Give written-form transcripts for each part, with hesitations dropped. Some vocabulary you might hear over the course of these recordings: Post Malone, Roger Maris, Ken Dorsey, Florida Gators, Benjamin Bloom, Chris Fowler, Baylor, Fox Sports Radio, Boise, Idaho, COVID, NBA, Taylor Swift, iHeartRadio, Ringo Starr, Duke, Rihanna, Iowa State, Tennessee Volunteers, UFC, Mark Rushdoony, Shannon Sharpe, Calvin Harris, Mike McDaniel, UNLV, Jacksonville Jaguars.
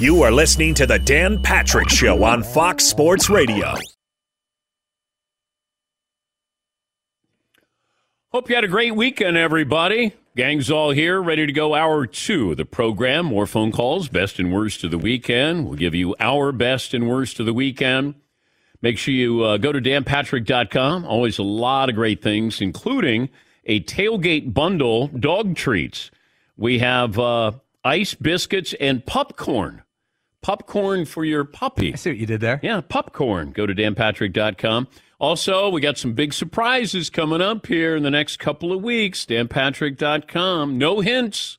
You are listening to The Dan Patrick Show on Fox Sports Radio. Hope you had a great weekend, everybody. Gang's all here, ready to go. Hour two of the program. More phone calls, best and worst of the weekend. We'll give you our best and worst of the weekend. Make sure you go to danpatrick.com. Always a lot of great things, including a tailgate bundle, dog treats. We have ice, biscuits, and popcorn. Popcorn for your puppy. I see what you did there. Yeah, popcorn. Go to danpatrick.com. Also, we got some big surprises coming up here in the next couple of weeks. danpatrick.com. No hints.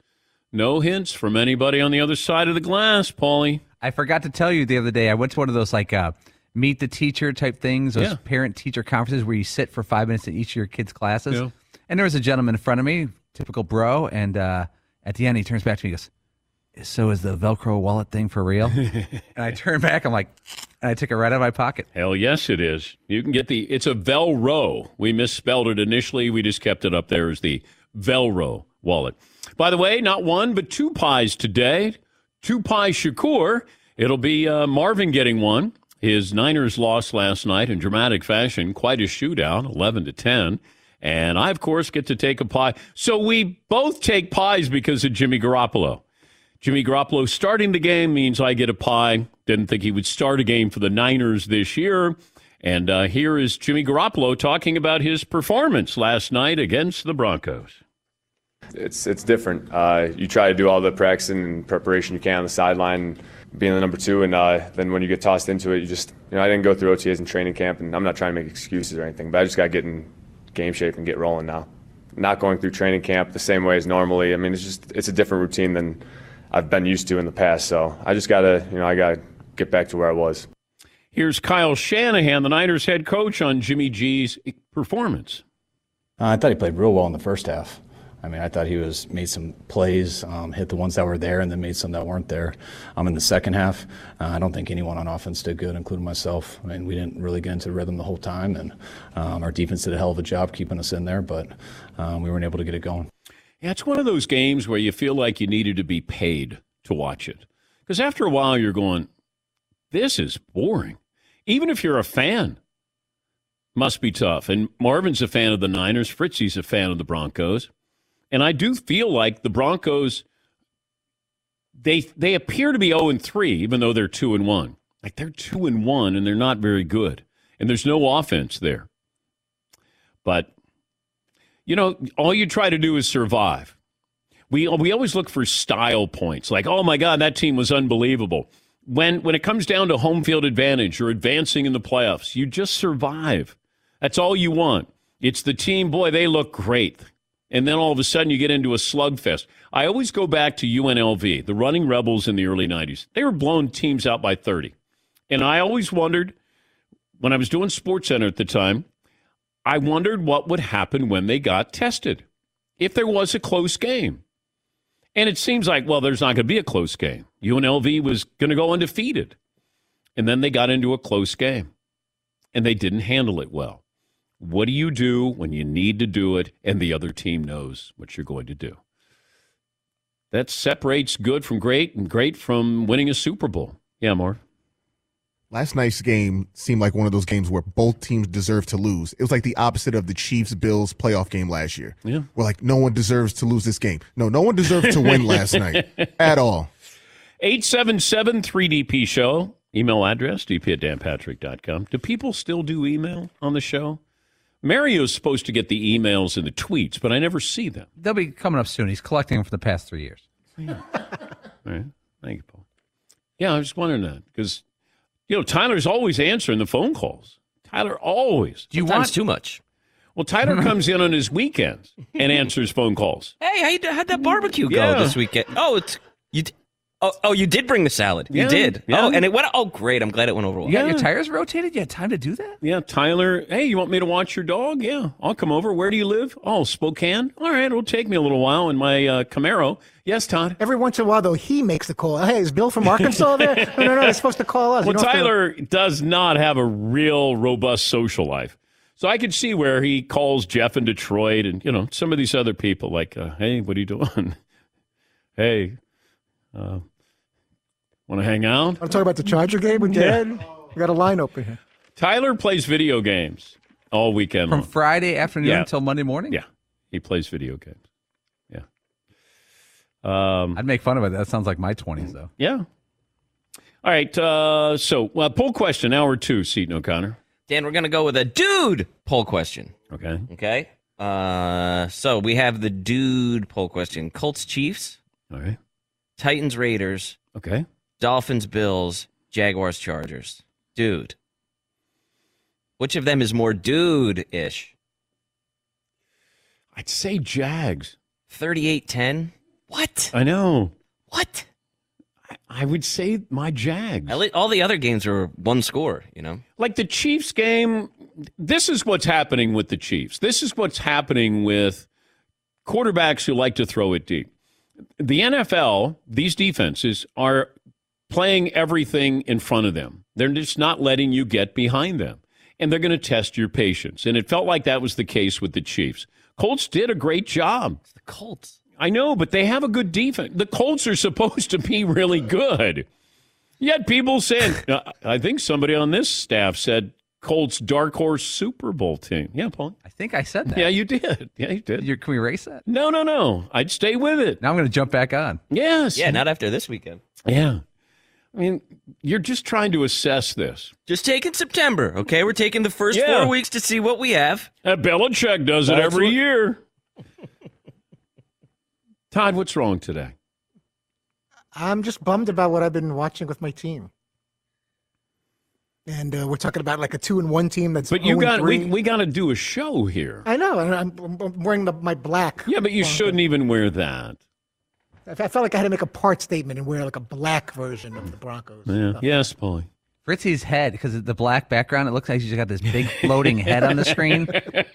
No hints from anybody on the other side of the glass, Paulie. I forgot to tell you the other day, I went to one of those like meet the teacher type things, those parent-teacher conferences where you sit for 5 minutes in each of your kids' classes. Yeah. And there was a gentleman in front of me, typical bro, and at the end he turns back to me and goes, "So is the Velcro wallet thing for real?" And I turn back, I'm like, and I took it right out of my pocket. Hell yes, it is. You can get it's a Velro. We misspelled it initially. We just kept it up there as the Velro wallet. By the way, not one, but two pies today. Two pie Shakur. It'll be Marvin getting one. His Niners lost last night in dramatic fashion. Quite a shootout, 11-10. And I, of course, get to take a pie. So we both take pies because of Jimmy Garoppolo. Jimmy Garoppolo starting the game means I get a pie. Didn't think he would start a game for the Niners this year. And here is Jimmy Garoppolo talking about his performance last night against the Broncos. It's different. You try to do all the practice and preparation you can on the sideline, being the number two, and then when you get tossed into it, you just, I didn't go through OTAs and training camp, and I'm not trying to make excuses or anything, but I just got to get in game shape and get rolling now. Not going through training camp the same way as normally. I mean, it's a different routine than I've been used to in the past, so I just gotta, I gotta get back to where I was. Here's Kyle Shanahan, the Niners head coach, on Jimmy G's performance. I thought he played real well in the first half. I mean, I thought he made some plays, hit the ones that were there, and then made some that weren't there. In the second half, I don't think anyone on offense did good, including myself. I mean, we didn't really get into rhythm the whole time, and our defense did a hell of a job keeping us in there, but we weren't able to get it going. Yeah, it's one of those games where you feel like you needed to be paid to watch it. Because after a while, you're going, this is boring. Even if you're a fan, must be tough. And Marvin's a fan of the Niners. Fritzy's a fan of the Broncos. And I do feel like the Broncos they appear to be 0-3, even though they're 2-1. Like, they're 2-1, and they're not very good. And there's no offense there. But, you know, all you try to do is survive. We always look for style points. Like, oh, my God, that team was unbelievable. When it comes down to home field advantage or advancing in the playoffs, you just survive. That's all you want. It's the team, boy, they look great. And then all of a sudden you get into a slugfest. I always go back to UNLV, the Running Rebels in the early 90s. They were blowing teams out by 30. And I always wondered, when I was doing SportsCenter at the time, I wondered what would happen when they got tested, if there was a close game. And it seems like, well, there's not going to be a close game. UNLV was going to go undefeated. And then they got into a close game. And they didn't handle it well. What do you do when you need to do it and the other team knows what you're going to do? That separates good from great and great from winning a Super Bowl. Yeah, Marv. Last night's game seemed like one of those games where both teams deserved to lose. It was like the opposite of the Chiefs-Bills playoff game last year. Yeah. Where, like, no one deserves to lose this game. No, no one deserved to win last night at all. 877-3DP show. Email address, dp@danpatrick.com. Do people still do email on the show? Mario's supposed to get the emails and the tweets, but I never see them. They'll be coming up soon. He's collecting them for the past 3 years. Yeah. All right. Thank you, Paul. Yeah, I was wondering that because, you know, Tyler's always answering the phone calls. Tyler always. Do you want too much? Well, Tyler comes in on his weekends and answers phone calls. Hey, how'd that barbecue go this weekend? Oh, it's you. Oh, you did bring the salad. Yeah, you did. Yeah. Oh, and it went. Oh, great. I'm glad it went over well. Yeah, your tires rotated. You had time to do that? Yeah, Tyler. Hey, you want me to watch your dog? Yeah, I'll come over. Where do you live? Oh, Spokane. All right, it'll take me a little while in my Camaro. Yes, Todd. Every once in a while, though, he makes the call. Hey, is Bill from Arkansas there? No, they're supposed to call us. Well, Tyler does not have a real robust social life. So I could see where he calls Jeff in Detroit and, you know, some of these other people like, hey, what are you doing? Hey. Want to hang out? I'm talking about the Charger game with Dad. Yeah. We got a line open here. Tyler plays video games all weekend long. From Friday afternoon until Monday morning? Yeah. He plays video games. Yeah. I'd make fun of it. That sounds like my 20s, though. Yeah. All right. So, poll question, hour two, Seton O'Connor. Dan, we're going to go with a dude poll question. Okay. Okay. So, we have the dude poll question. Colts, Chiefs. All right. Titans, Raiders, okay. Dolphins, Bills, Jaguars, Chargers. Dude. Which of them is more dude-ish? I'd say Jags. 38-10? What? I know. What? I would say my Jags. All the other games are one score, you know? Like the Chiefs game, this is what's happening with the Chiefs. This is what's happening with quarterbacks who like to throw it deep. The NFL, these defenses, are playing everything in front of them. They're just not letting you get behind them. And they're going to test your patience. And it felt like that was the case with the Chiefs. Colts did a great job. It's the Colts. I know, but they have a good defense. The Colts are supposed to be really good. Yet people said, I think somebody on this staff said, Colts dark horse Super Bowl team. Yeah, Paul. I think I said that. Yeah, you did. Yeah, you did. Can we erase that? No. I'd stay with it. Now I'm going to jump back on. Yes. Yeah, not after this weekend. Yeah. I mean, you're just trying to assess this. Just taking September, okay? We're taking the first 4 weeks to see what we have. Belichick does it every year. Todd, what's wrong today? I'm just bummed about what I've been watching with my team. And we're talking about like a 2-1 team that's. But you got we got to do a show here. I know, and I'm wearing my black. Yeah, but you shouldn't even wear that. I felt like I had to make a part statement and wear like a black version of the Broncos. Yeah. Yes, Paulie. Fritzy's head, because of the black background, it looks like she's got this big floating head on the screen.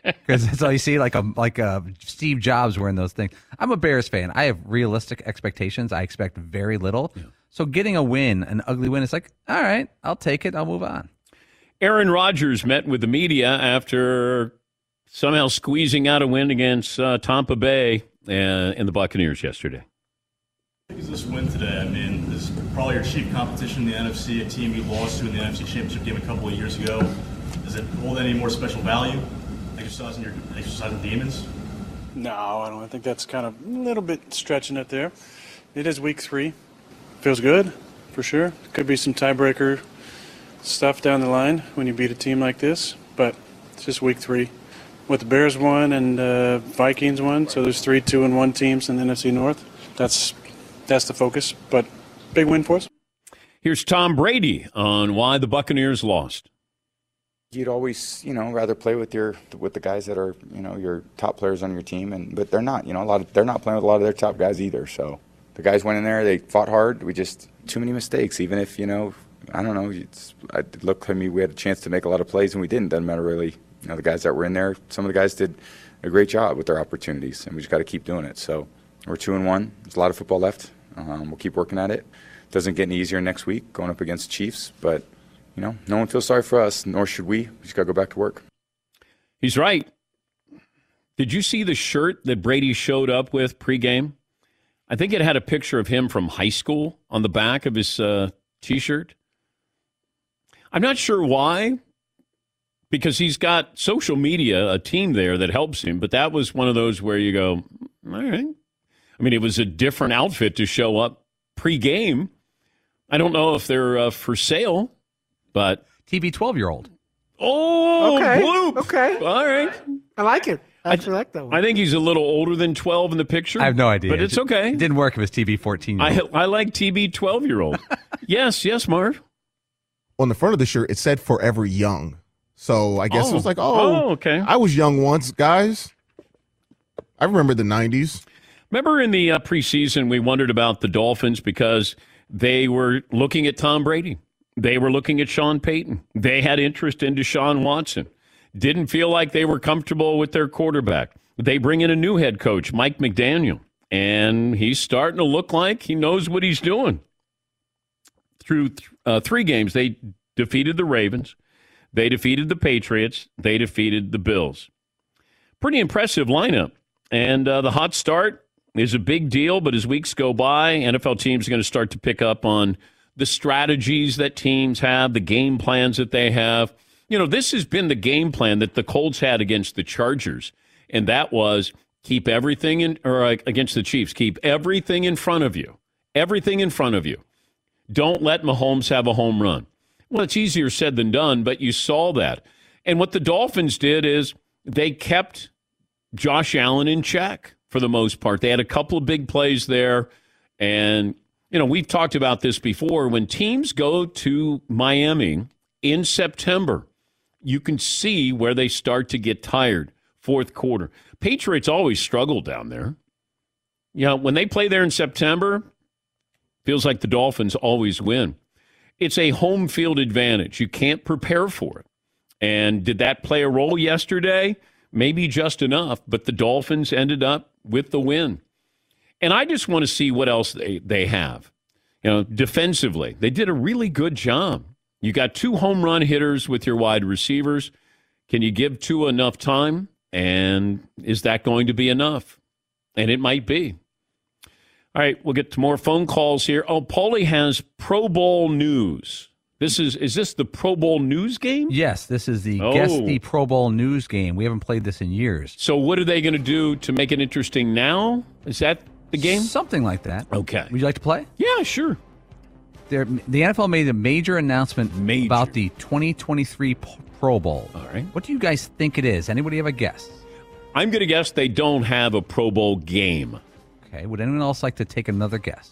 Because that's all you see, like a Steve Jobs wearing those things. I'm a Bears fan. I have realistic expectations. I expect very little. Yeah. So getting a win, an ugly win, it's like, all right, I'll take it. I'll move on. Aaron Rodgers met with the media after somehow squeezing out a win against Tampa Bay and the Buccaneers yesterday. I think this win today, I mean, this is probably your chief competition in the NFC, a team you lost to in the NFC Championship game a couple of years ago. Does it hold any more special value, exercising demons? No, I don't. I think that's kind of a little bit stretching it there. It is week 3. Feels good, for sure. Could be some tiebreaker stuff down the line when you beat a team like this, but it's just week three. With the Bears won and Vikings won, so there's 3, 2, and 1 teams in the NFC North. That's the focus, but big win for us. Here's Tom Brady on why the Buccaneers lost. You'd always, rather play with the guys that are, your top players on your team, but they're not. They're not playing with a lot of their top guys either. So the guys went in there, they fought hard. We just too many mistakes. Even if it looked to me we had a chance to make a lot of plays and we didn't. Doesn't matter really. The guys that were in there, some of the guys did a great job with their opportunities, and we just got to keep doing it. So we're 2-1. There's a lot of football left. We'll keep working at it. Doesn't get any easier next week going up against the Chiefs, but no one feels sorry for us, nor should we. We just got to go back to work. He's right. Did you see the shirt that Brady showed up with pregame? I think it had a picture of him from high school on the back of his T-shirt. I'm not sure why, because he's got social media, a team there that helps him. But that was one of those where you go, all right. I mean, it was a different outfit to show up pregame. I don't know if they're for sale. But TB 12-year-old. Oh, okay. Bloop. Okay. All right. I like it. I like that one. I think he's a little older than 12 in the picture. I have no idea. But it's okay. It didn't work if it's TB 14-year-old. I like TB 12-year-old. Yes, Marv. On the front of the shirt, it said forever young. So I guess it was like, okay. I was young once, guys. I remember the 90s. Remember in the preseason, we wondered about the Dolphins because they were looking at Tom Brady. They were looking at Sean Payton. They had interest in Deshaun Watson. Didn't feel like they were comfortable with their quarterback. They bring in a new head coach, Mike McDaniel, and he's starting to look like he knows what he's doing. Through three games, they defeated the Ravens. They defeated the Patriots. They defeated the Bills. Pretty impressive lineup. And the hot start is a big deal, but as weeks go by, NFL teams are going to start to pick up on the strategies that teams have, the game plans that they have. This has been the game plan that the Colts had against the Chargers, and that was keep everything against the Chiefs, keep everything in front of you. Everything in front of you. Don't let Mahomes have a home run. Well, it's easier said than done, but you saw that. And what the Dolphins did is they kept Josh Allen in check for the most part. They had a couple of big plays there, and we've talked about this before. When teams go to Miami in September, you can see where they start to get tired, fourth quarter. Patriots always struggle down there. When they play there in September, feels like the Dolphins always win. It's a home field advantage. You can't prepare for it. And did that play a role yesterday? Maybe just enough, but the Dolphins ended up with the win. And I just want to see what else they have. Defensively, they did a really good job. You got 2 home run hitters with your wide receivers. Can you give Tua enough time? And is that going to be enough? And it might be. All right, we'll get to more phone calls here. Oh, Paulie has Pro Bowl news. Is this the Pro Bowl news game? Yes, this is the Guess the Pro Bowl news game. We haven't played this in years. So what are they going to do to make it interesting now? Is that the game? Something like that. Okay. Would you like to play? Yeah, sure. The NFL made a major announcement about the 2023 Pro Bowl. All right. What do you guys think it is? Anybody have a guess? I'm going to guess they don't have a Pro Bowl game. Okay. Would anyone else like to take another guess?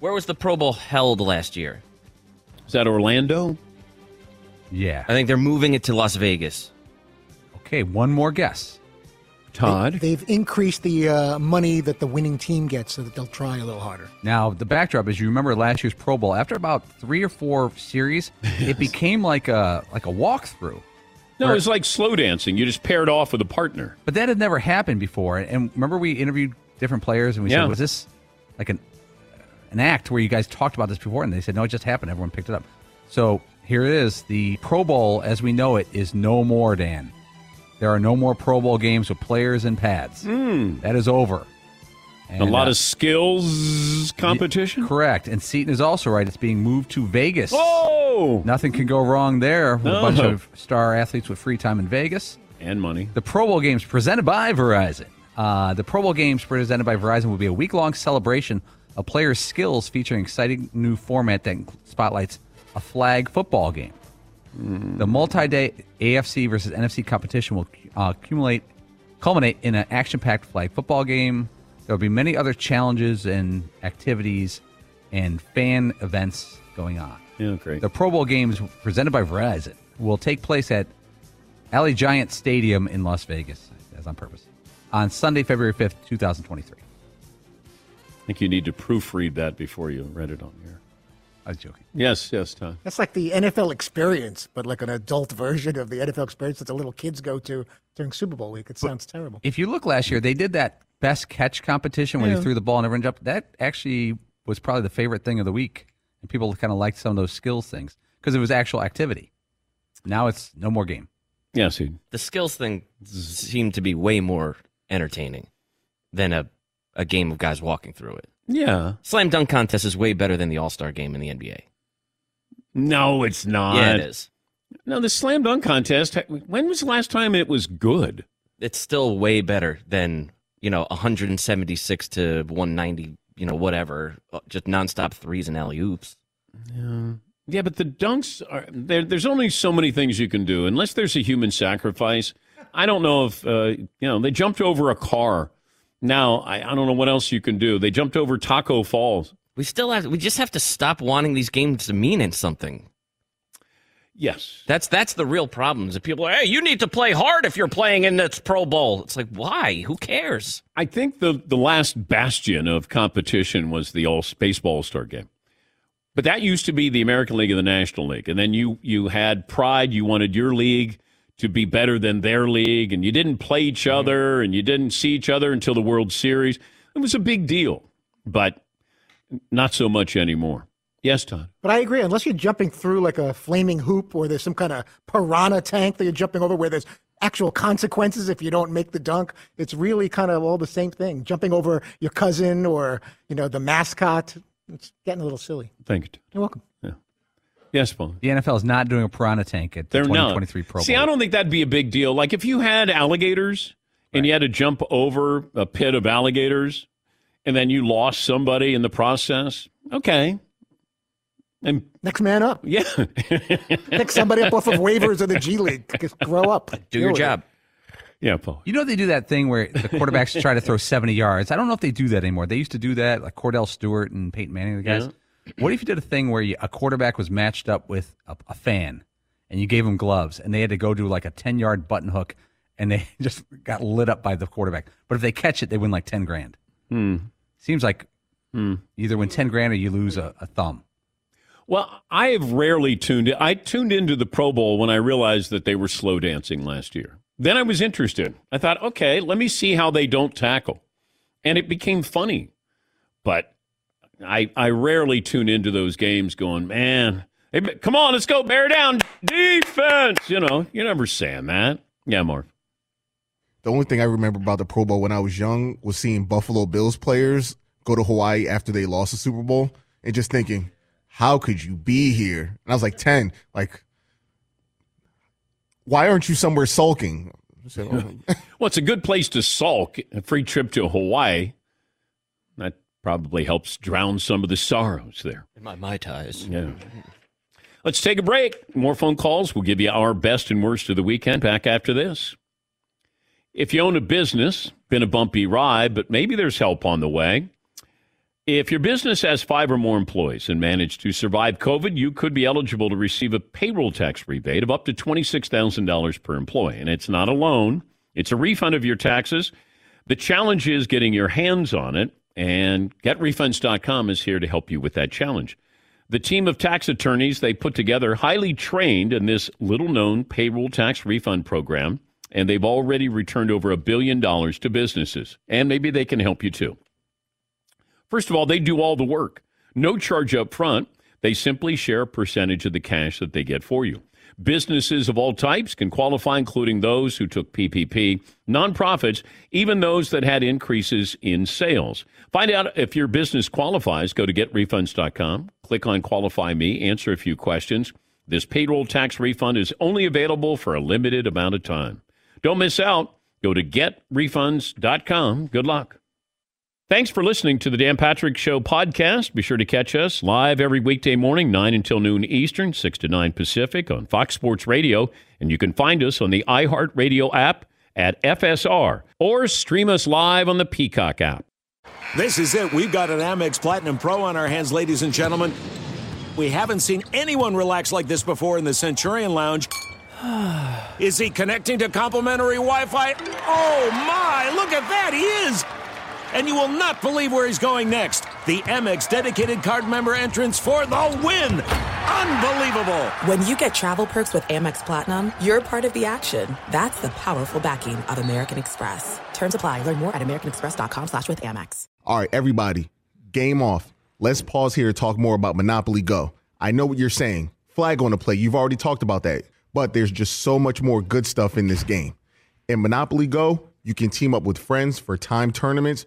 Where was the Pro Bowl held last year? Is that Orlando? Yeah. I think they're moving it to Las Vegas. Okay. One more guess. Todd. They've increased the money that the winning team gets so that they'll try a little harder. Now, the backdrop is you remember last year's Pro Bowl. After about 3 or 4 series, it became like a walkthrough. No, it was like slow dancing. You just paired off with a partner. But that had never happened before. And remember we interviewed different players and we said, was this like an act where you guys talked about this before? And they said, no, it just happened. Everyone picked it up. So here it is. The Pro Bowl, as we know it, is no more, Dan. There are no more Pro Bowl games with players and pads. That is over. And a lot of skills competition? Correct. And Seton is also right. It's being moved to Vegas. Oh! Nothing can go wrong there with a bunch of star athletes with free time in Vegas. And money. The Pro Bowl games presented by Verizon. The Pro Bowl games presented by Verizon will be a week-long celebration a player's skills featuring an exciting new format that spotlights a flag football game. The multi-day AFC versus NFC competition will culminate in an action-packed flag football game. There will be many other challenges and activities and fan events going on. Yeah, great. The Pro Bowl games presented by Verizon will take place at Alley Giant Stadium in Las Vegas, as on purpose, on Sunday, February 5th, 2023. I think you need to proofread that before you read it on here. I was joking. Yes, Tom. That's like the NFL Experience, but like an adult version of the NFL Experience that the little kids go to during Super Bowl week. It sounds terrible. If you look last year, they did that best catch competition where you threw the ball and everyone jumped. That actually was probably the favorite thing of the week. And people kind of liked some of those skills things because it was actual activity. Now it's no more game. Yeah, see. The skills thing seemed to be way more entertaining than a game of guys walking through it. Yeah. Slam dunk contest is way better than the All-Star game in the NBA. No, it's not. Yeah, it is. No, the slam dunk contest, when was the last time it was good? It's still way better than, 176 to 190, whatever, just nonstop threes and alley-oops. Yeah. Yeah, but the dunks are there. There's only so many things you can do unless there's a human sacrifice. I don't know if, they jumped over a car. Now, I don't know what else you can do. They jumped over Taco Falls. We just have to stop wanting these games to mean something. Yes. That's the real problem. Is that people are, hey, you need to play hard if you're playing in this Pro Bowl. It's like, why? Who cares? I think the last bastion of competition was the baseball All-Star game. But that used to be the American League and the National League. And then you had pride. You wanted your league to be better than their league, and you didn't play each other, and you didn't see each other until the World Series. It was a big deal, but not so much anymore. Yes, Todd? But I agree. Unless you're jumping through like a flaming hoop or there's some kind of piranha tank that you're jumping over where there's actual consequences if you don't make the dunk, it's really kind of all the same thing. Jumping over your cousin or, the mascot, it's getting a little silly. Thank you, Todd. You're welcome. Yes, Paul. The NFL is not doing a piranha tank at the 2023 Pro Bowl. See, I don't think that'd be a big deal. Like, if you had alligators and you had to jump over a pit of alligators and then you lost somebody in the process, okay. And next man up. Yeah. Pick somebody up off of waivers of the G League. Just grow up. Do your job. Yeah, Paul. They do that thing where the quarterbacks try to throw 70 yards. I don't know if they do that anymore. They used to do that, like Cordell Stewart and Peyton Manning, the guys. Yeah. What if you did a thing where a quarterback was matched up with a fan and you gave him gloves and they had to go do like a 10-yard button hook and they just got lit up by the quarterback? But if they catch it, they win like 10 grand. Seems like either win 10 grand or you lose a thumb. Well, I have rarely tuned in. I tuned into the Pro Bowl when I realized that they were slow dancing last year. Then I was interested. I thought, okay, let me see how they don't tackle. And it became funny. But I rarely tune into those games going, man, hey, come on, let's go, bear down, defense. You're never saying that. Yeah, Marv. The only thing I remember about the Pro Bowl when I was young was seeing Buffalo Bills players go to Hawaii after they lost the Super Bowl and just thinking, how could you be here? And I was like 10, like, why aren't you somewhere sulking? So, well, it's a good place to sulk, a free trip to Hawaii. That probably helps drown some of the sorrows there. In my Mai Tais. Yeah. Let's take a break. More phone calls. We'll give you our best and worst of the weekend back after this. If you own a business, been a bumpy ride, but maybe there's help on the way. If your business has 5 or more employees and managed to survive COVID, you could be eligible to receive a payroll tax rebate of up to $26,000 per employee. And it's not a loan. It's a refund of your taxes. The challenge is getting your hands on it. And GetRefunds.com is here to help you with that challenge. The team of tax attorneys they put together, highly trained in this little-known payroll tax refund program, and they've already returned over $1 billion to businesses. And maybe they can help you, too. First of all, they do all the work. No charge up front. They simply share a percentage of the cash that they get for you. Businesses of all types can qualify, including those who took PPP, nonprofits, even those that had increases in sales. Find out if your business qualifies. Go to GetRefunds.com, click on Qualify Me, answer a few questions. This payroll tax refund is only available for a limited amount of time. Don't miss out. Go to GetRefunds.com. Good luck. Thanks for listening to the Dan Patrick Show podcast. Be sure to catch us live every weekday morning, 9 until noon Eastern, 6 to 9 Pacific on Fox Sports Radio. And you can find us on the iHeartRadio app at FSR or stream us live on the Peacock app. This is it. We've got an Amex Platinum Pro on our hands, ladies and gentlemen. We haven't seen anyone relax like this before in the Centurion Lounge. Is he connecting to complimentary Wi-Fi? Oh, my. Look at that. He is. And you will not believe where he's going next. The Amex dedicated card member entrance for the win. Unbelievable. When you get travel perks with Amex Platinum, you're part of the action. That's the powerful backing of American Express. Terms apply. Learn more at americanexpress.com/withAmex. All right, everybody, game off. Let's pause here to talk more about Monopoly Go. I know what you're saying. Flag on the play. You've already talked about that. But there's just so much more good stuff in this game. In Monopoly Go, you can team up with friends for time tournaments,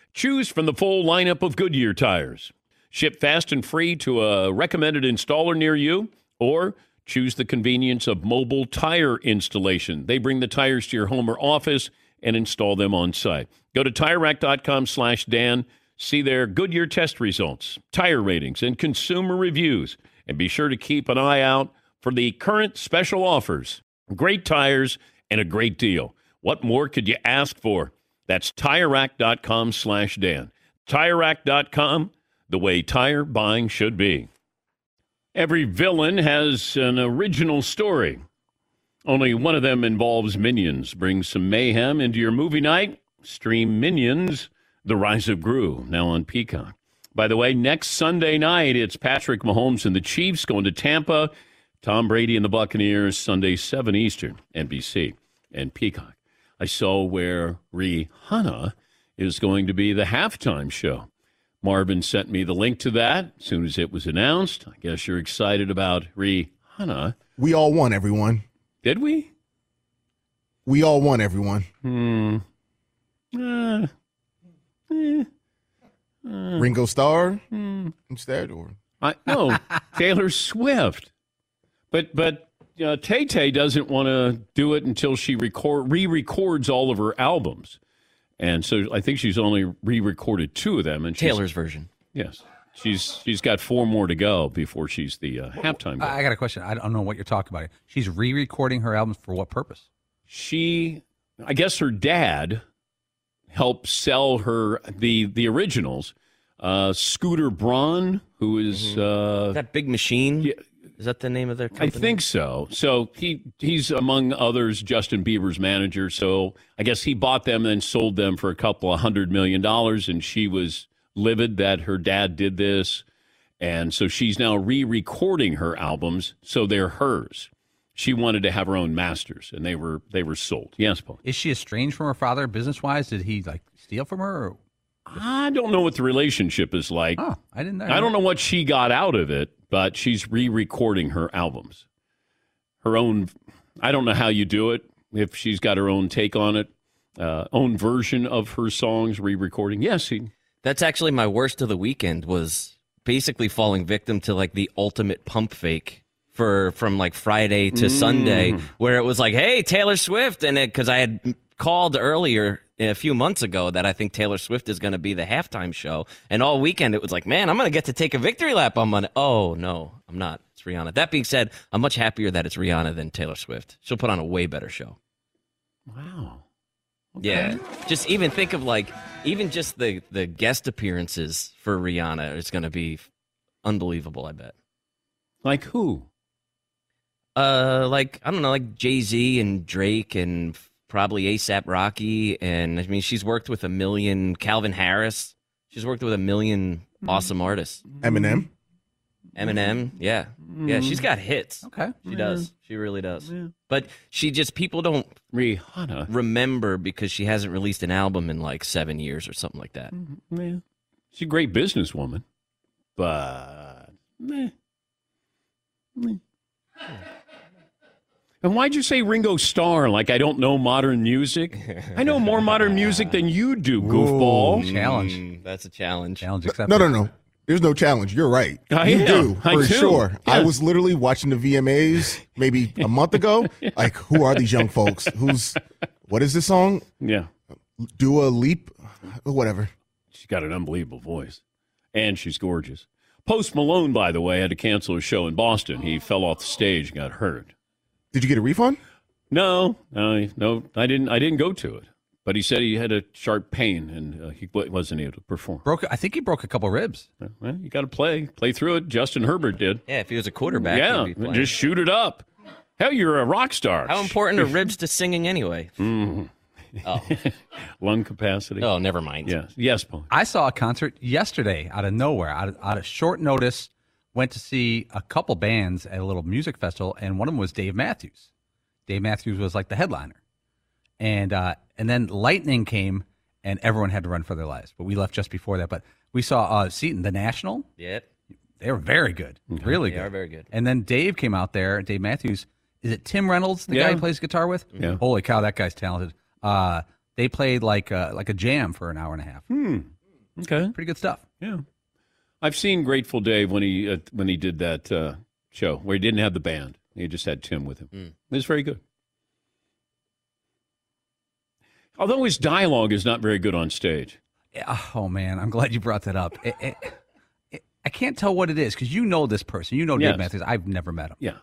Choose from the full lineup of Goodyear tires. Ship fast and free to a recommended installer near you, or choose the convenience of mobile tire installation. They bring the tires to your home or office and install them on site. Go to TireRack.com/Dan. See their Goodyear test results, tire ratings, and consumer reviews. And be sure to keep an eye out for the current special offers. Great tires and a great deal. What more could you ask for? That's TireRack.com/Dan. TireRack.com, the way tire buying should be. Every villain has an original story. Only one of them involves minions. Bring some mayhem into your movie night. Stream Minions, The Rise of Gru, now on Peacock. By the way, next Sunday night, it's Patrick Mahomes and the Chiefs going to Tampa. Tom Brady and the Buccaneers, Sunday, 7 Eastern, NBC and Peacock. I saw where Rihanna is going to be the halftime show. Marvin sent me the link to that as soon as it was announced. I guess you're excited about Rihanna. We all won, everyone. Did we? We all won, everyone. Ringo Starr? Instead, or? No, Taylor Swift. But. Tay-Tay doesn't want to do it until she re-records all of her albums. And so I think she's only re-recorded two of them. And Taylor's version. Yes. She's got four more to go before she's the halftime girl. I got a question. I don't know what you're talking about. She's re-recording her albums for what purpose? I guess her dad helped sell her the originals. Scooter Braun, who is... that Big Machine? Yeah, is that the name of their company? I think so. So he's, among others, Justin Bieber's manager. So I guess he bought them and sold them for $200 million. And she was livid that her dad did this. And so she's now re-recording her albums so they're hers. She wanted to have her own masters, and they were sold. Yes, Paul. Is she estranged from her father business-wise? Did he, steal from her? Or... I don't know what the relationship is like. Oh, I didn't know. I don't know what she got out of it, but she's re-recording her albums. Her own, I don't know how you do it, if she's got her own take on it, own version of her songs, re-recording. Yes, that's actually my worst of the weekend, was basically falling victim to, the ultimate pump fake. From Friday to Sunday, where it was hey, Taylor Swift, and because I had called earlier a few months ago that I think Taylor Swift is going to be the halftime show, and all weekend it was I'm going to get to take a victory lap on Monday. Oh no, I'm not. It's Rihanna. That being said, I'm much happier that it's Rihanna than Taylor Swift. She'll put on a way better show. Wow. Okay. Yeah. Just even think of even just the guest appearances for Rihanna. It's going to be unbelievable. I bet. Like who? I don't know, Jay-Z and Drake and probably A$AP Rocky. And, she's worked with Calvin Harris. She's worked with a million awesome artists. Eminem, yeah. Yeah, she's got hits. Okay. She does. She really does. Yeah. But people don't Rihanna remember because she hasn't released an album in 7 years or something like that. Yeah. She's a great businesswoman, but meh. And why'd you say Ringo Starr? I don't know modern music. I know more modern music than you do, goofball. Ooh, challenge. That's a challenge. Challenge accepted. No. There's no challenge. You're right. I do, for sure. Yeah. I was literally watching the VMAs maybe a month ago. Who are these young folks? What is this song? Yeah. Dua Leap? Whatever. She's got an unbelievable voice. And she's gorgeous. Post Malone, by the way, had to cancel his show in Boston. He fell off the stage and got hurt. Did you get a refund? No, I didn't. I didn't go to it. But he said he had a sharp pain and he wasn't able to perform. I think he broke a couple ribs. Well, you got to play through it. Justin Herbert did. Yeah, if he was a quarterback. Yeah, he'd be playing. Just shoot it up. Hell, you're a rock star. How important are ribs to singing anyway? Oh. Lung capacity. Oh, never mind. Yes, Paul. I saw a concert yesterday out of nowhere, out of short notice. Went to see a couple bands at a little music festival, and one of them was Dave Matthews. Dave Matthews was the headliner, and then lightning came, and everyone had to run for their lives. But we left just before that. But we saw Seton, The National. Yep, they were very good, really good. They are very good. And then Dave came out there. Dave Matthews, is it Tim Reynolds, the guy he plays guitar with? Yeah. Holy cow, that guy's talented. They played like a jam for an hour and a half. Okay, pretty good stuff. Yeah. I've seen Grateful Dave when he did that show where he didn't have the band. He just had Tim with him. It was very good. Although his dialogue is not very good on stage. Oh, man, I'm glad you brought that up. I can't tell what it is because you know this person. You know Dave Matthews. I've never met him. Yeah.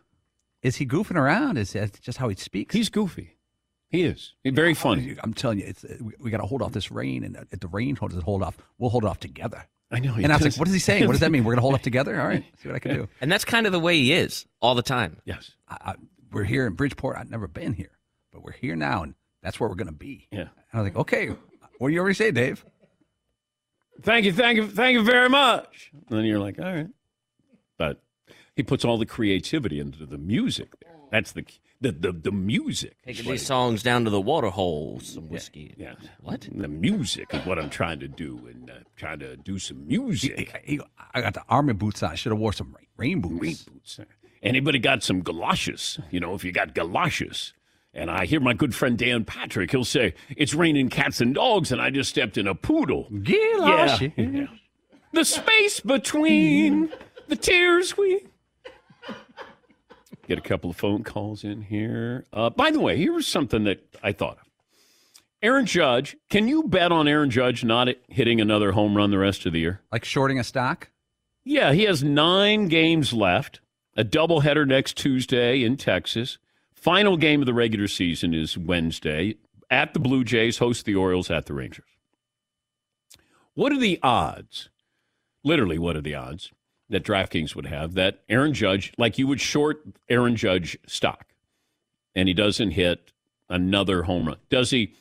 Is he goofing around? Is that just how he speaks? He's goofy. He is. He's very funny. I'm telling you, we got to hold off this rain, and if the rain doesn't hold off, we'll hold it off together. I know. And I was like, what is he saying? What does that mean? We're going to hold up together? All right. See what I can do. And that's kind of the way he is all the time. Yes. We're here in Bridgeport. I've never been here, but we're here now, and that's where we're going to be. Yeah. And I was like, okay, what do you already say, Dave? Thank you very much. And then you're like, all right. But he puts all the creativity into the music. That's the music. Taking these songs down to the water hole, some whiskey. Yeah. What? And the music is what I'm trying to do, and trying to do some music. I got the army boots on. I should have wore some rain boots. Anybody got some galoshes? If you got galoshes. And I hear my good friend Dan Patrick, he'll say, it's raining cats and dogs, and I just stepped in a poodle. Galoshes. Yeah. The space between the tears we... Get a couple of phone calls in here. By the way, here was something that I thought of. Aaron Judge, can you bet on Aaron Judge not hitting another home run the rest of the year? Like shorting a stock? Yeah, he has 9 games left, a doubleheader next Tuesday in Texas. Final game of the regular season is Wednesday at the Blue Jays, host the Orioles at the Rangers. What are the odds? Literally, what are the odds that DraftKings would have that Aaron Judge, like you would short Aaron Judge stock, and he doesn't hit another home run? Does he?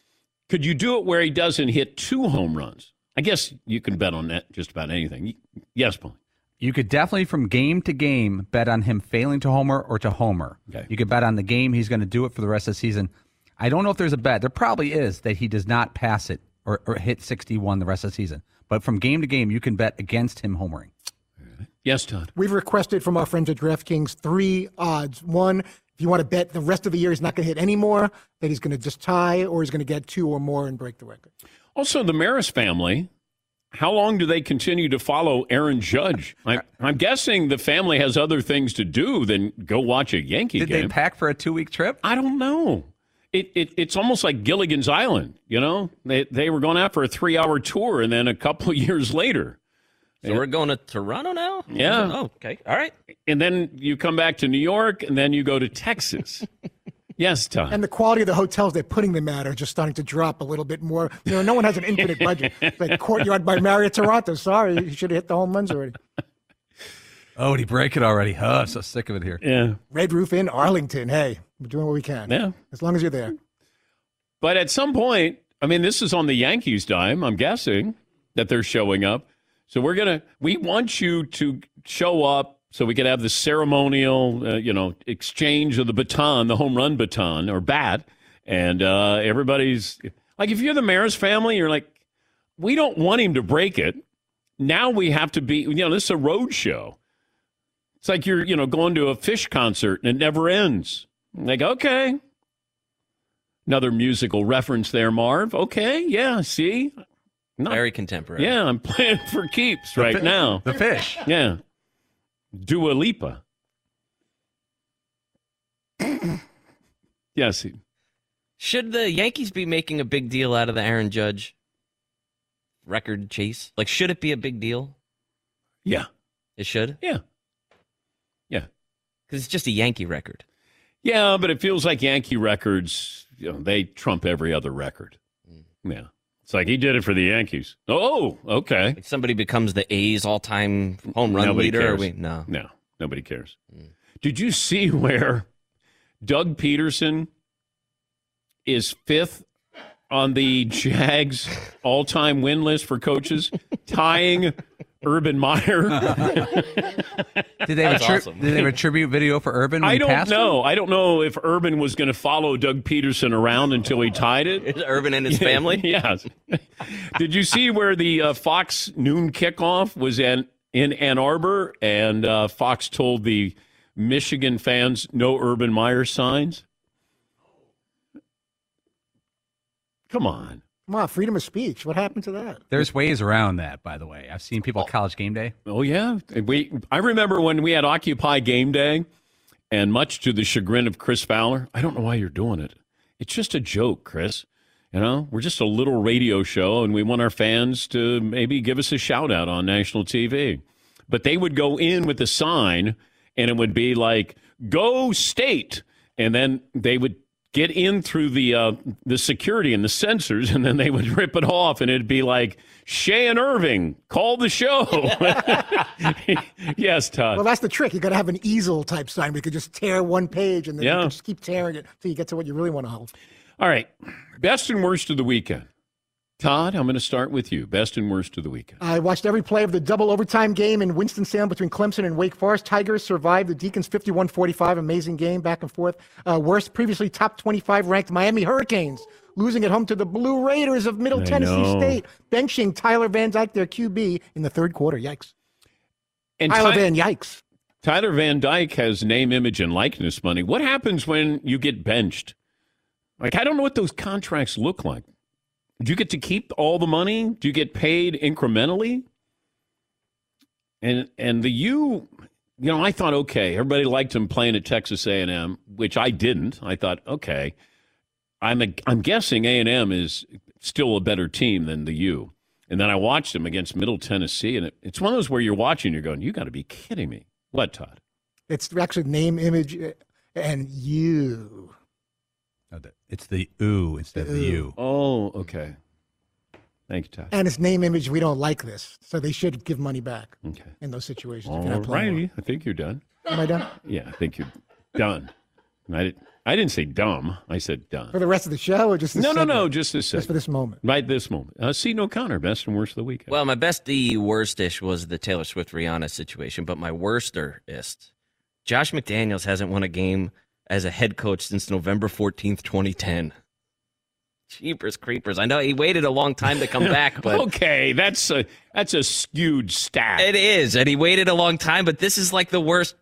Could you do it where he doesn't hit 2 home runs? I guess you can bet on that just about anything. Yes, Paul. You could definitely, from game to game, bet on him failing to homer or to homer. Okay. You could bet on the game he's going to do it for the rest of the season. I don't know if there's a bet. There probably is that he does not pass it or hit 61 the rest of the season. But from game to game, you can bet against him homering. Yes, Todd. We've requested from our friends at DraftKings 3 odds. 1, if you want to bet the rest of the year he's not going to hit any more, that he's going to just tie, or he's going to get 2 or more and break the record. Also, the Maris family, how long do they continue to follow Aaron Judge? I'm guessing the family has other things to do than go watch a Yankee game. Did they pack for a 2-week trip? I don't know. It's almost like Gilligan's Island, you know? They were going out for a 3-hour tour, and then a couple of years later. So we're going to Toronto now? Yeah. Oh, okay. All right. And then you come back to New York, and then you go to Texas. Yes, Tom. And the quality of the hotels they're putting them at are just starting to drop a little bit more. You know, no one has an infinite budget. It's like Courtyard by Marriott Toronto. Sorry, you should have hit the home runs already. Oh, did he break it already? Oh, I'm so sick of it here. Yeah. Red Roof Inn, Arlington. Hey, we're doing what we can. Yeah. As long as you're there. But at some point, I mean, this is on the Yankees' dime, I'm guessing, that they're showing up. So we want you to show up. So we could have the ceremonial, exchange of the baton, the home run baton or bat. And everybody's like, if you're the Maris family, you're like, we don't want him to break it. Now we have to be, this is a road show. It's like you're, going to a Phish concert and it never ends. Like, okay. Another musical reference there, Marv. Okay. Yeah. See? Very contemporary. Yeah. I'm playing for keeps right now. The Phish. Yeah. Dua Lipa. Yes. Should the Yankees be making a big deal out of the Aaron Judge record chase? Like, should it be a big deal? Yeah. It should? Yeah. Yeah. Because it's just a Yankee record. Yeah, but it feels like Yankee records, they trump every other record. Mm. Yeah. It's like he did it for the Yankees. Oh, okay. Like somebody becomes the A's all-time home run leader. No, nobody cares. Mm. Did you see where Doug Peterson is 5th on the Jags' all-time win list for coaches, tying Urban Meyer? Awesome. Did they have a tribute video for Urban? I don't know. I don't know if Urban was going to follow Doug Peterson around until he tied it. Is Urban and his family? Yes. Did you see where the Fox noon kickoff was in Ann Arbor, and Fox told the Michigan fans no Urban Meyer signs? Come on. Come on, freedom of speech. What happened to that? There's ways around that, by the way. I've seen people at College Game Day. Oh, yeah. I remember when we had Occupy Game Day, and much to the chagrin of Chris Fowler, I don't know why you're doing it. It's just a joke, Chris. We're just a little radio show, and we want our fans to maybe give us a shout-out on national TV. But they would go in with a sign, and it would be like, Go State! And then they would get in through the security and the sensors, and then they would rip it off, and it'd be like, Shan Irving, call the show. Yes, Todd. Well, that's the trick. You got to have an easel-type sign. We could just tear one page, and then you can just keep tearing it until you get to what you really want to hold. All right. Best and worst of the weekend. Todd, I'm going to start with you. Best and worst of the weekend. I watched every play of the double overtime game in Winston-Salem between Clemson and Wake Forest. Tigers survived the Deacons 51-45. Amazing game, back and forth. Worst, previously top 25 ranked Miami Hurricanes, losing at home to the Blue Raiders of Middle Tennessee State, benching Tyler Van Dyke, their QB, in the third quarter. Yikes. And yikes. Tyler Van Dyke has name, image, and likeness money. What happens when you get benched? Like, I don't know what those contracts look like. Do you get to keep all the money? Do you get paid incrementally? And the I thought, okay, everybody liked him playing at Texas A&M, which I didn't. I thought, okay, I'm guessing A&M is still a better team than the U. And then I watched them against Middle Tennessee, and it's one of those where you're watching, you're going, you got to be kidding me. What, Todd? It's actually name, image, and you. It's the ooh instead of the you. Oh, okay. Thank you, Todd. And it's name, image, we don't like this. So they should give money back in those situations. All righty. I think you're done. Am I done? Yeah, I think you're done. And I didn't say dumb. I said done. For the rest of the show or just this segment? No, just this segment. Just for this moment. Right this moment. Seton O'Connor, best and worst of the week. Well, my bestie worst-ish was the Taylor Swift-Rihanna situation, but my worster-ist, Josh McDaniels hasn't won a game as a head coach since November 14th, 2010. Jeepers creepers. I know he waited a long time to come back, but... Okay, that's a skewed stat. It is, and he waited a long time, but this is like the worst...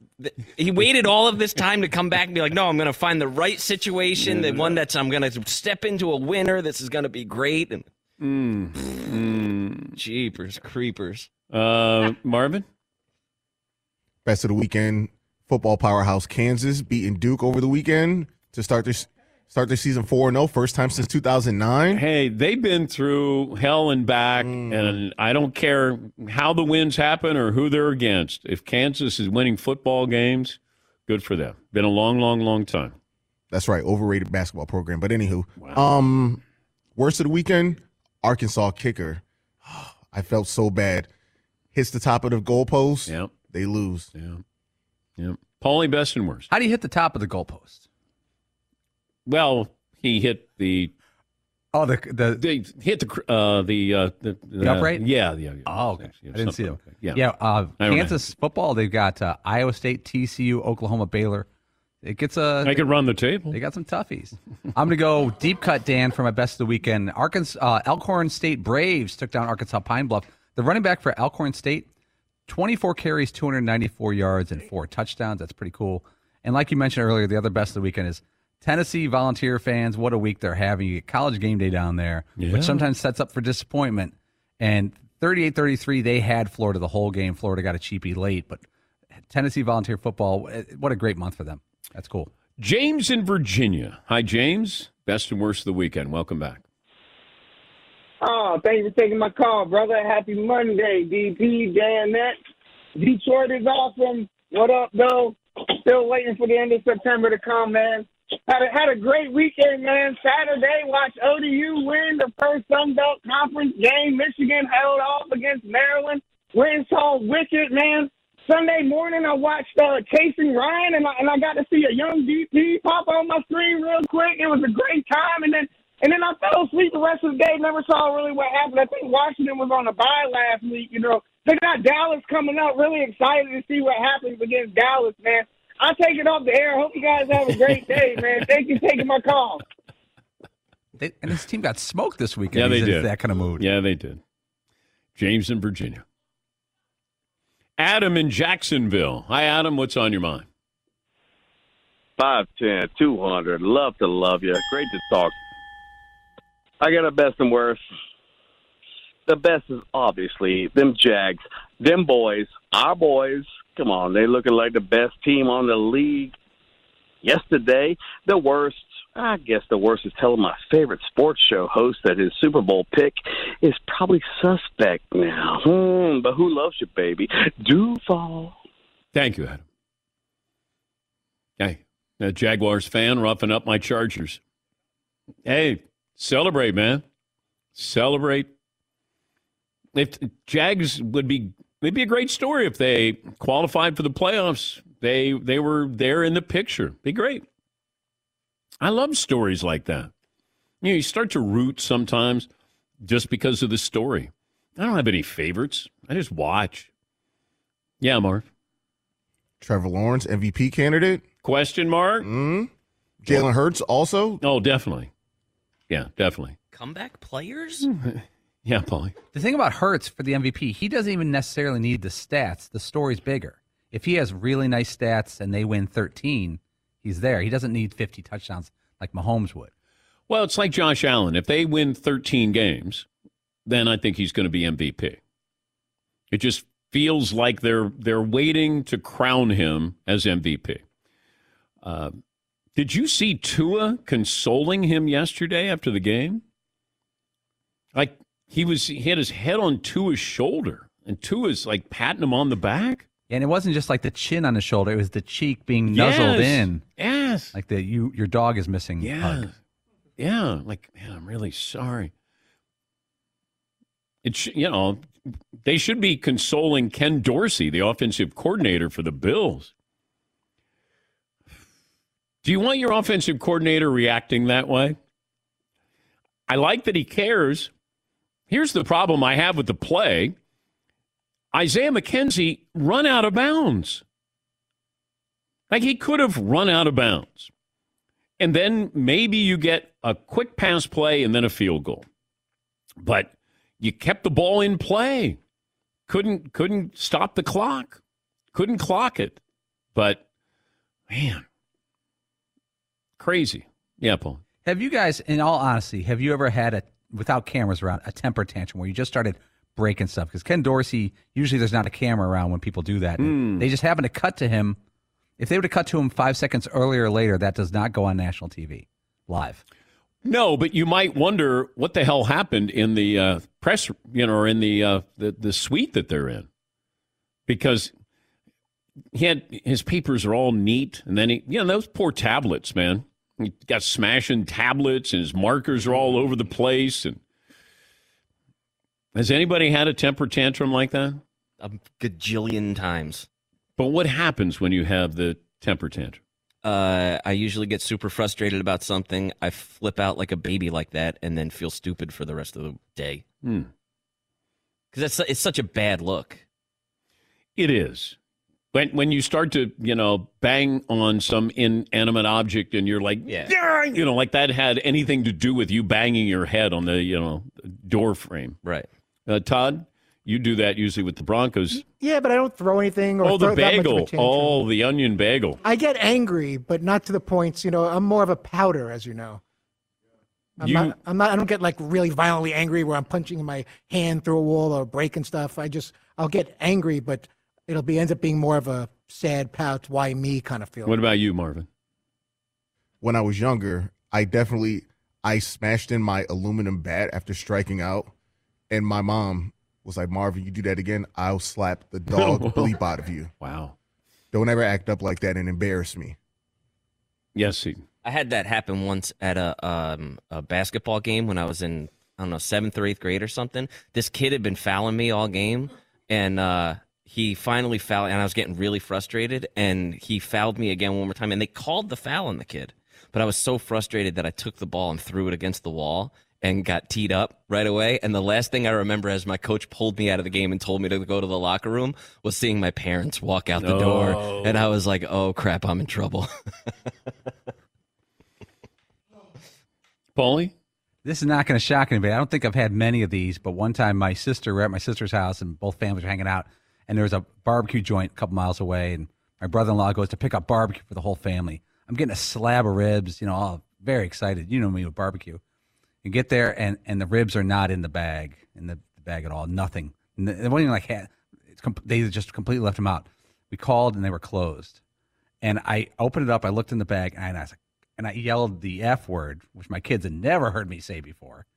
He waited all of this time to come back and be like, no, I'm going to find the right situation, the one that's I'm going to step into a winner. This is going to be great. And Jeepers creepers. Marvin? Best of the weekend, football powerhouse Kansas beating Duke over the weekend to start their season 4-0, first time since 2009. Hey, they've been through hell and back, and I don't care how the wins happen or who they're against. If Kansas is winning football games, good for them. Been a long, long, long time. That's right, overrated basketball program. But anywho, wow. Worst of the weekend, Arkansas kicker. I felt so bad. Hits the top of the goalpost. Yep. They lose. Yep. Paulie, best and worst. How do you hit the top of the goalpost? Well, he hit the upright. Yeah. Oh, okay. I didn't see that. Yeah. Kansas football. They've got Iowa State, TCU, Oklahoma, Baylor. It gets a. They could run the table. They got some toughies. I'm gonna go deep cut, Dan, for my best of the weekend. Arkansas Elkhorn State Braves took down Arkansas Pine Bluff. The running back for Elkhorn State, 24 carries, 294 yards, and 4 touchdowns. That's pretty cool. And like you mentioned earlier, the other best of the weekend is. Tennessee Volunteer fans, what a week they're having. You get College Game Day down there, which sometimes sets up for disappointment. And 38-33, they had Florida the whole game. Florida got a cheapie late, but Tennessee Volunteer football, what a great month for them. That's cool. James in Virginia. Hi, James. Best and worst of the weekend. Welcome back. Oh, thanks for taking my call, brother. Happy Monday, DP, Janet. Detroit is awesome. What up, though? Still waiting for the end of September to come, man. Had a great weekend, man. Saturday, watched ODU win the first Sun Belt Conference game. Michigan held off against Maryland. Went so wicked, man. Sunday morning, I watched Chasing Ryan, and I got to see a young DP pop on my screen real quick. It was a great time, and then I fell asleep the rest of the day. Never saw really what happened. I think Washington was on a bye last week. You know, they got Dallas coming up. Really excited to see what happens against Dallas, man. I'll take it off the air. Hope you guys have a great day, man. Thank you for taking my call. And his team got smoked this weekend. Yeah, they did. That kind of mood. Yeah, they did. James in Virginia. Adam in Jacksonville. Hi, Adam. What's on your mind? 5'10", 200. Love to love you. Great to talk. I got a best and worst. The best is obviously them Jags. Them boys, our boys, come on, they looking like the best team on the league yesterday. The worst, I guess the worst is telling my favorite sports show host that his Super Bowl pick is probably suspect now. But who loves you, baby? Duval. Thank you, Adam. Hey, a Jaguars fan roughing up my Chargers. Hey, celebrate, man. Celebrate. If Jags would be... It'd be a great story if they qualified for the playoffs. They were there in the picture. It'd be great. I love stories like that. You know, you start to root sometimes just because of the story. I don't have any favorites. I just watch. Yeah, Marv. Trevor Lawrence, MVP candidate? Question mark. Mm-hmm. Jalen Hurts also? Oh, definitely. Yeah, definitely. Comeback players? Yeah, Paulie. The thing about Hurts for the MVP, he doesn't even necessarily need the stats. The story's bigger. If he has really nice stats and they win 13, he's there. He doesn't need 50 touchdowns like Mahomes would. Well, it's like Josh Allen. If they win 13 games, then I think he's going to be MVP. It just feels like they're waiting to crown him as MVP. Did you see Tua consoling him yesterday after the game? Like, he had his head on Tua's shoulder, and Tua's, like, patting him on the back. And it wasn't just, like, the chin on his shoulder. It was the cheek being nuzzled in. Yes. Like, your dog is missing. Yeah. Hug. Yeah. Like, man, I'm really sorry. They should be consoling Ken Dorsey, the offensive coordinator for the Bills. Do you want your offensive coordinator reacting that way? I like that he cares. Here's the problem I have with the play. Isaiah McKenzie run out of bounds. Like, he could have run out of bounds. And then maybe you get a quick pass play and then a field goal. But you kept the ball in play. Couldn't stop the clock. Couldn't clock it. But, man. Crazy. Yeah, Paul. Have you guys, in all honesty, have you ever had, without cameras around, a temper tantrum where you just started breaking stuff? Because Ken Dorsey, usually there's not a camera around when people do that. They just happen to cut to him. If they were to cut to him 5 seconds earlier or later, that does not go on national TV live. No, but you might wonder what the hell happened in the press, or in the suite that they're in. Because his papers are all neat. And then those poor tablets, man. He got smashing tablets, and his markers are all over the place. And has anybody had a temper tantrum like that? A gajillion times. But what happens when you have the temper tantrum? I usually get super frustrated about something. I flip out like a baby like that, and then feel stupid for the rest of the day. Because it's such a bad look. It is. When you start to, bang on some inanimate object and you're like, yeah, like that had anything to do with you banging your head on the, door frame. Right. Todd, you do that usually with the Broncos. Yeah, but I don't throw anything. Or throw the bagel. Oh, the onion bagel. I get angry, but not to the point, I'm more of a powder, as you know. I don't get like really violently angry where I'm punching my hand through a wall or breaking stuff. I'll get angry, but it'll end up being more of a sad pout, why me kind of feeling. What about you, Marvin? When I was younger, I smashed in my aluminum bat after striking out, and my mom was like, Marvin, you do that again, I'll slap the dog bleep out of you. Wow. Don't ever act up like that and embarrass me. Yes, Seton. I had that happen once at a basketball game when I was in, 7th or 8th grade or something. This kid had been fouling me all game, and he finally fouled, and I was getting really frustrated, and he fouled me again one more time, and they called the foul on the kid. But I was so frustrated that I took the ball and threw it against the wall and got teed up right away. And the last thing I remember as my coach pulled me out of the game and told me to go to the locker room was seeing my parents walk out the door, and I was like, oh, crap, I'm in trouble. Paulie? This is not going to shock anybody. I don't think I've had many of these, but one time we're at my sister's house, and both families were hanging out. And there was a barbecue joint a couple miles away, and my brother-in-law goes to pick up barbecue for the whole family. I'm getting a slab of ribs, all very excited. You know me with barbecue. You get there, and the ribs are not in the bag at all, nothing. And it wasn't even like they just completely left them out. We called, and they were closed. And I opened it up, I looked in the bag, and I yelled the F word, which my kids had never heard me say before.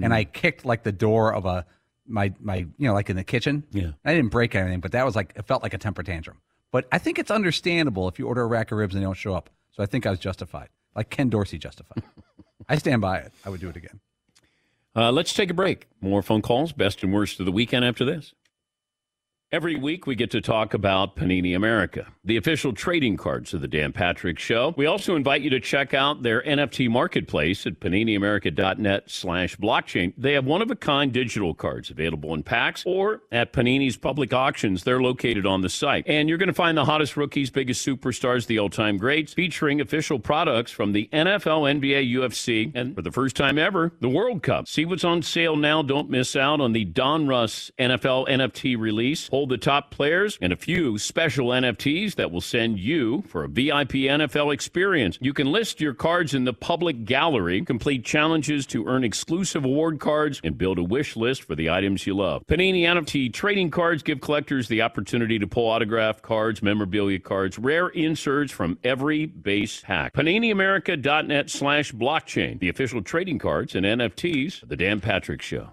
And I kicked like the door of like in the kitchen. Yeah. I didn't break anything, but that was like, it felt like a temper tantrum. But I think it's understandable if you order a rack of ribs and they don't show up. So I think I was justified. Like Ken Dorsey justified. I stand by it. I would do it again. Let's take a break. More phone calls, best and worst of the weekend after this. Every week we get to talk about Panini America, the official trading cards of the Dan Patrick Show. We also invite you to check out their NFT marketplace at paniniamerica.net/blockchain. They have one-of-a-kind digital cards available in packs or at Panini's public auctions. They're located on the site. And you're going to find the hottest rookies, biggest superstars, the all-time greats, featuring official products from the NFL, NBA, UFC, and for the first time ever, the World Cup. See what's on sale now. Don't miss out on the Donruss NFL NFT release. hold the top players and a few special NFTs that will send you for a VIP NFL experience. You can list your cards in the public gallery, complete challenges to earn exclusive award cards, and build a wish list for the items you love. Panini NFT trading cards give collectors the opportunity to pull autographed cards, memorabilia cards, rare inserts from every base pack. PaniniAmerica.net/blockchain, the official trading cards and NFTs of The Dan Patrick Show.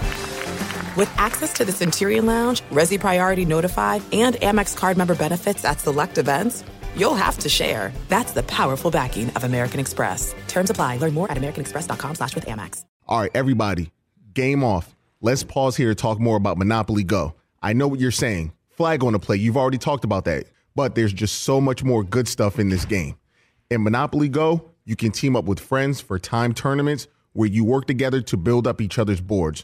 With access to the Centurion Lounge, Resi Priority Notified, and Amex card member benefits at select events, you'll have to share. That's the powerful backing of American Express. Terms apply. Learn more at americanexpress.com/withAmex. All right, everybody, game off. Let's pause here to talk more about Monopoly Go. I know what you're saying. Flag on the play. You've already talked about that. But there's just so much more good stuff in this game. In Monopoly Go, you can team up with friends for time tournaments where you work together to build up each other's boards.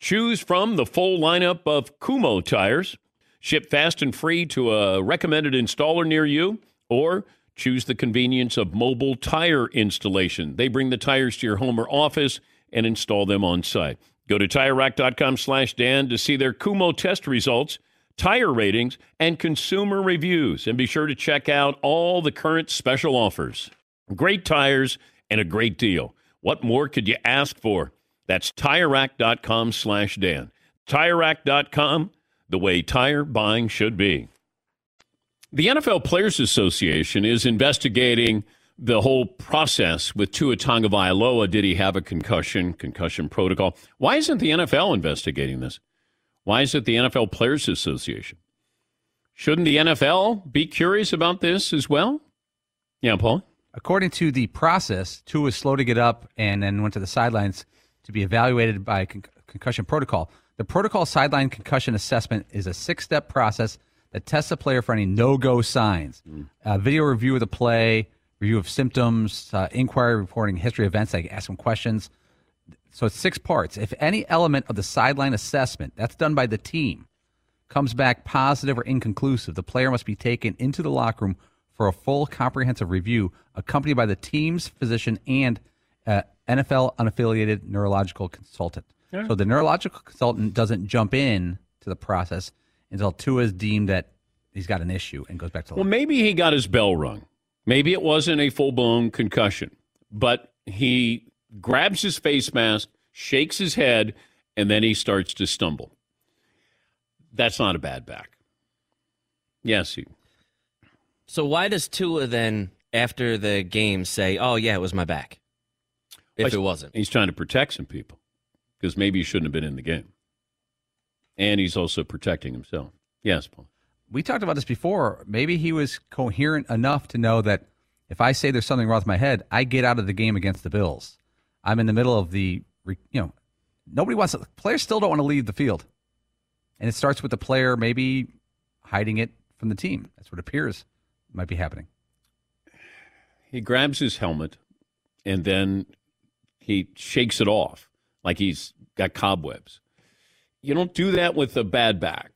Choose from the full lineup of Kumho tires. Ship fast and free to a recommended installer near you, or choose the convenience of mobile tire installation. They bring the tires to your home or office and install them on site. Go to TireRack.com/Dan to see their Kumho test results, tire ratings, and consumer reviews. And be sure to check out all the current special offers. Great tires and a great deal. What more could you ask for? That's TireRack.com/Dan. TireRack.com, the way tire buying should be. The NFL Players Association is investigating the whole process with Tua Tagovailoa. Did he have a concussion protocol? Why isn't the NFL investigating this? Why is it the NFL Players Association? Shouldn't the NFL be curious about this as well? Yeah, Paul? According to the process, Tua was slow to get up and then went to the sidelines to be evaluated by concussion protocol. The protocol sideline concussion assessment is a six-step process that tests the player for any no-go signs. Video review of the play, review of symptoms, inquiry reporting history events, like ask them questions. So it's six parts. If any element of the sideline assessment, that's done by the team, comes back positive or inconclusive, the player must be taken into the locker room for a full comprehensive review accompanied by the team's physician and NFL unaffiliated neurological consultant. Yeah. So the neurological consultant doesn't jump in to the process until Tua is deemed that he's got an issue and goes back to the locker room. Well, maybe he got his bell rung. Maybe it wasn't a full-blown concussion, but he grabs his face mask, shakes his head, and then he starts to stumble. That's not a bad back. Yes. So why does Tua then, after the game, say, oh, yeah, it was my back, if it wasn't? He's trying to protect some people because maybe he shouldn't have been in the game. And he's also protecting himself. Yes, Paul. We talked about this before. Maybe he was coherent enough to know that if I say there's something wrong with my head, I get out of the game against the Bills. I'm in the middle of the, nobody wants to, players still don't want to leave the field. And it starts with the player maybe hiding it from the team. That's what appears might be happening. He grabs his helmet and then he shakes it off like he's got cobwebs. You don't do that with a bad back.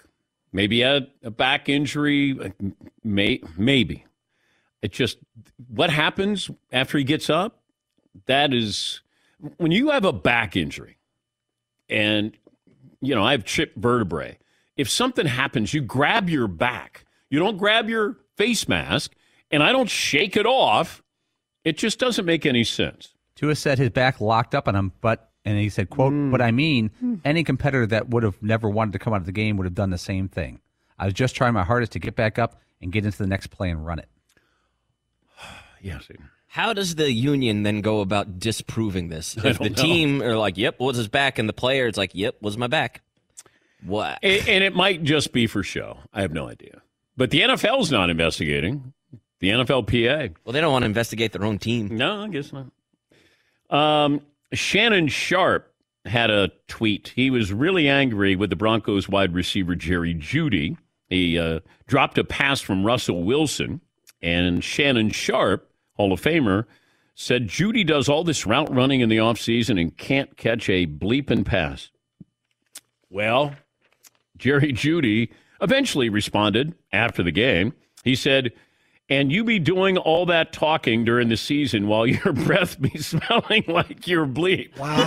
Maybe a back injury, maybe. It just, what happens after he gets up? That is, when you have a back injury and, I have chipped vertebrae. If something happens, you grab your back. You don't grab your face mask, and I don't shake it off. It just doesn't make any sense. Tua said his back locked up on him, and he said, quote, but I mean, any competitor that would have never wanted to come out of the game would have done the same thing. I was just trying my hardest to get back up and get into the next play and run it. Yes. How does the union then go about disproving this? If the team are like, yep, was his back, and the player is like, yep, was my back. What? And it might just be for show. I have no idea. But the NFL's not investigating. The NFLPA. Well, they don't want to investigate their own team. No, I guess not. Shannon Sharpe had a tweet. He was really angry with the Broncos wide receiver Jerry Jeudy. He dropped a pass from Russell Wilson, and Shannon Sharpe, Hall of Famer, said Jeudy does all this route running in the offseason and can't catch a bleeping pass. Well, Jerry Jeudy eventually responded after the game. He said, and you be doing all that talking during the season while your breath be smelling like your bleep. Wow.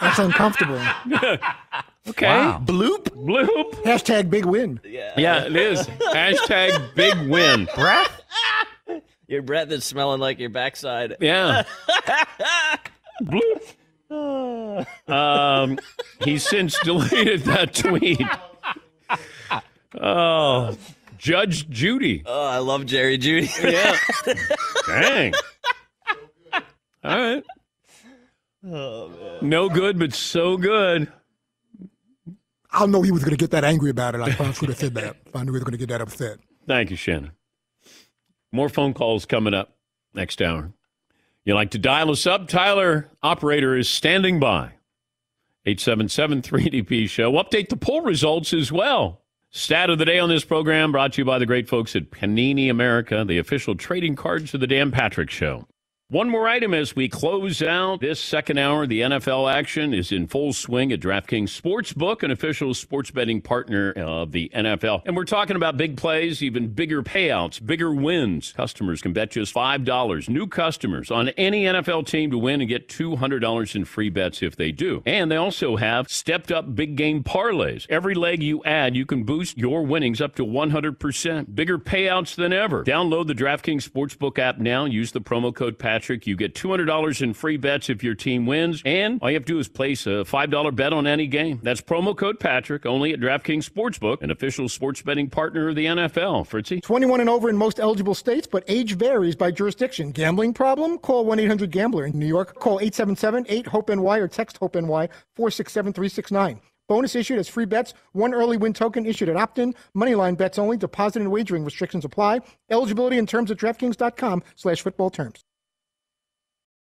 That's uncomfortable. Okay. Wow. Bloop. Hashtag big win. Yeah, it is. Hashtag big win. Breath? Your breath is smelling like your backside. Yeah. Bloop. He's since deleted that tweet. Oh, Judge Jeudy. Oh, I love Jerry Jeudy. Yeah. Dang. All right. Oh, man. No good, but so good. I know he was going to get that angry about it. I probably would have said that. I knew he was going to get that upset. Thank you, Shannon. More phone calls coming up next hour. You like to dial us up? Tyler, operator, is standing by. 877-3DP-SHOW. Update the poll results as well. Stat of the day on this program brought to you by the great folks at Panini America, the official trading cards of the Dan Patrick Show. One more item as we close out this second hour. The NFL action is in full swing at DraftKings Sportsbook, an official sports betting partner of the NFL. And we're talking about big plays, even bigger payouts, bigger wins. Customers can bet just $5, new customers, on any NFL team to win and get $200 in free bets if they do. And they also have stepped up big game parlays. Every leg you add, you can boost your winnings up to 100%. Bigger payouts than ever. Download the DraftKings Sportsbook app now. Use the promo code PATRICK. You get $200 in free bets if your team wins, and all you have to do is place a $5 bet on any game. That's promo code Patrick, only at DraftKings Sportsbook, an official sports betting partner of the NFL. Fritzy? 21 and over in most eligible states, but age varies by jurisdiction. Gambling problem? Call 1-800-GAMBLER in New York. Call 877-8-HOPE-NY or text HOPE-NY 467-369. Bonus issued as free bets. One early win token issued at opt-in. Moneyline bets only. Deposit and wagering restrictions apply. Eligibility and terms at DraftKings.com/football terms.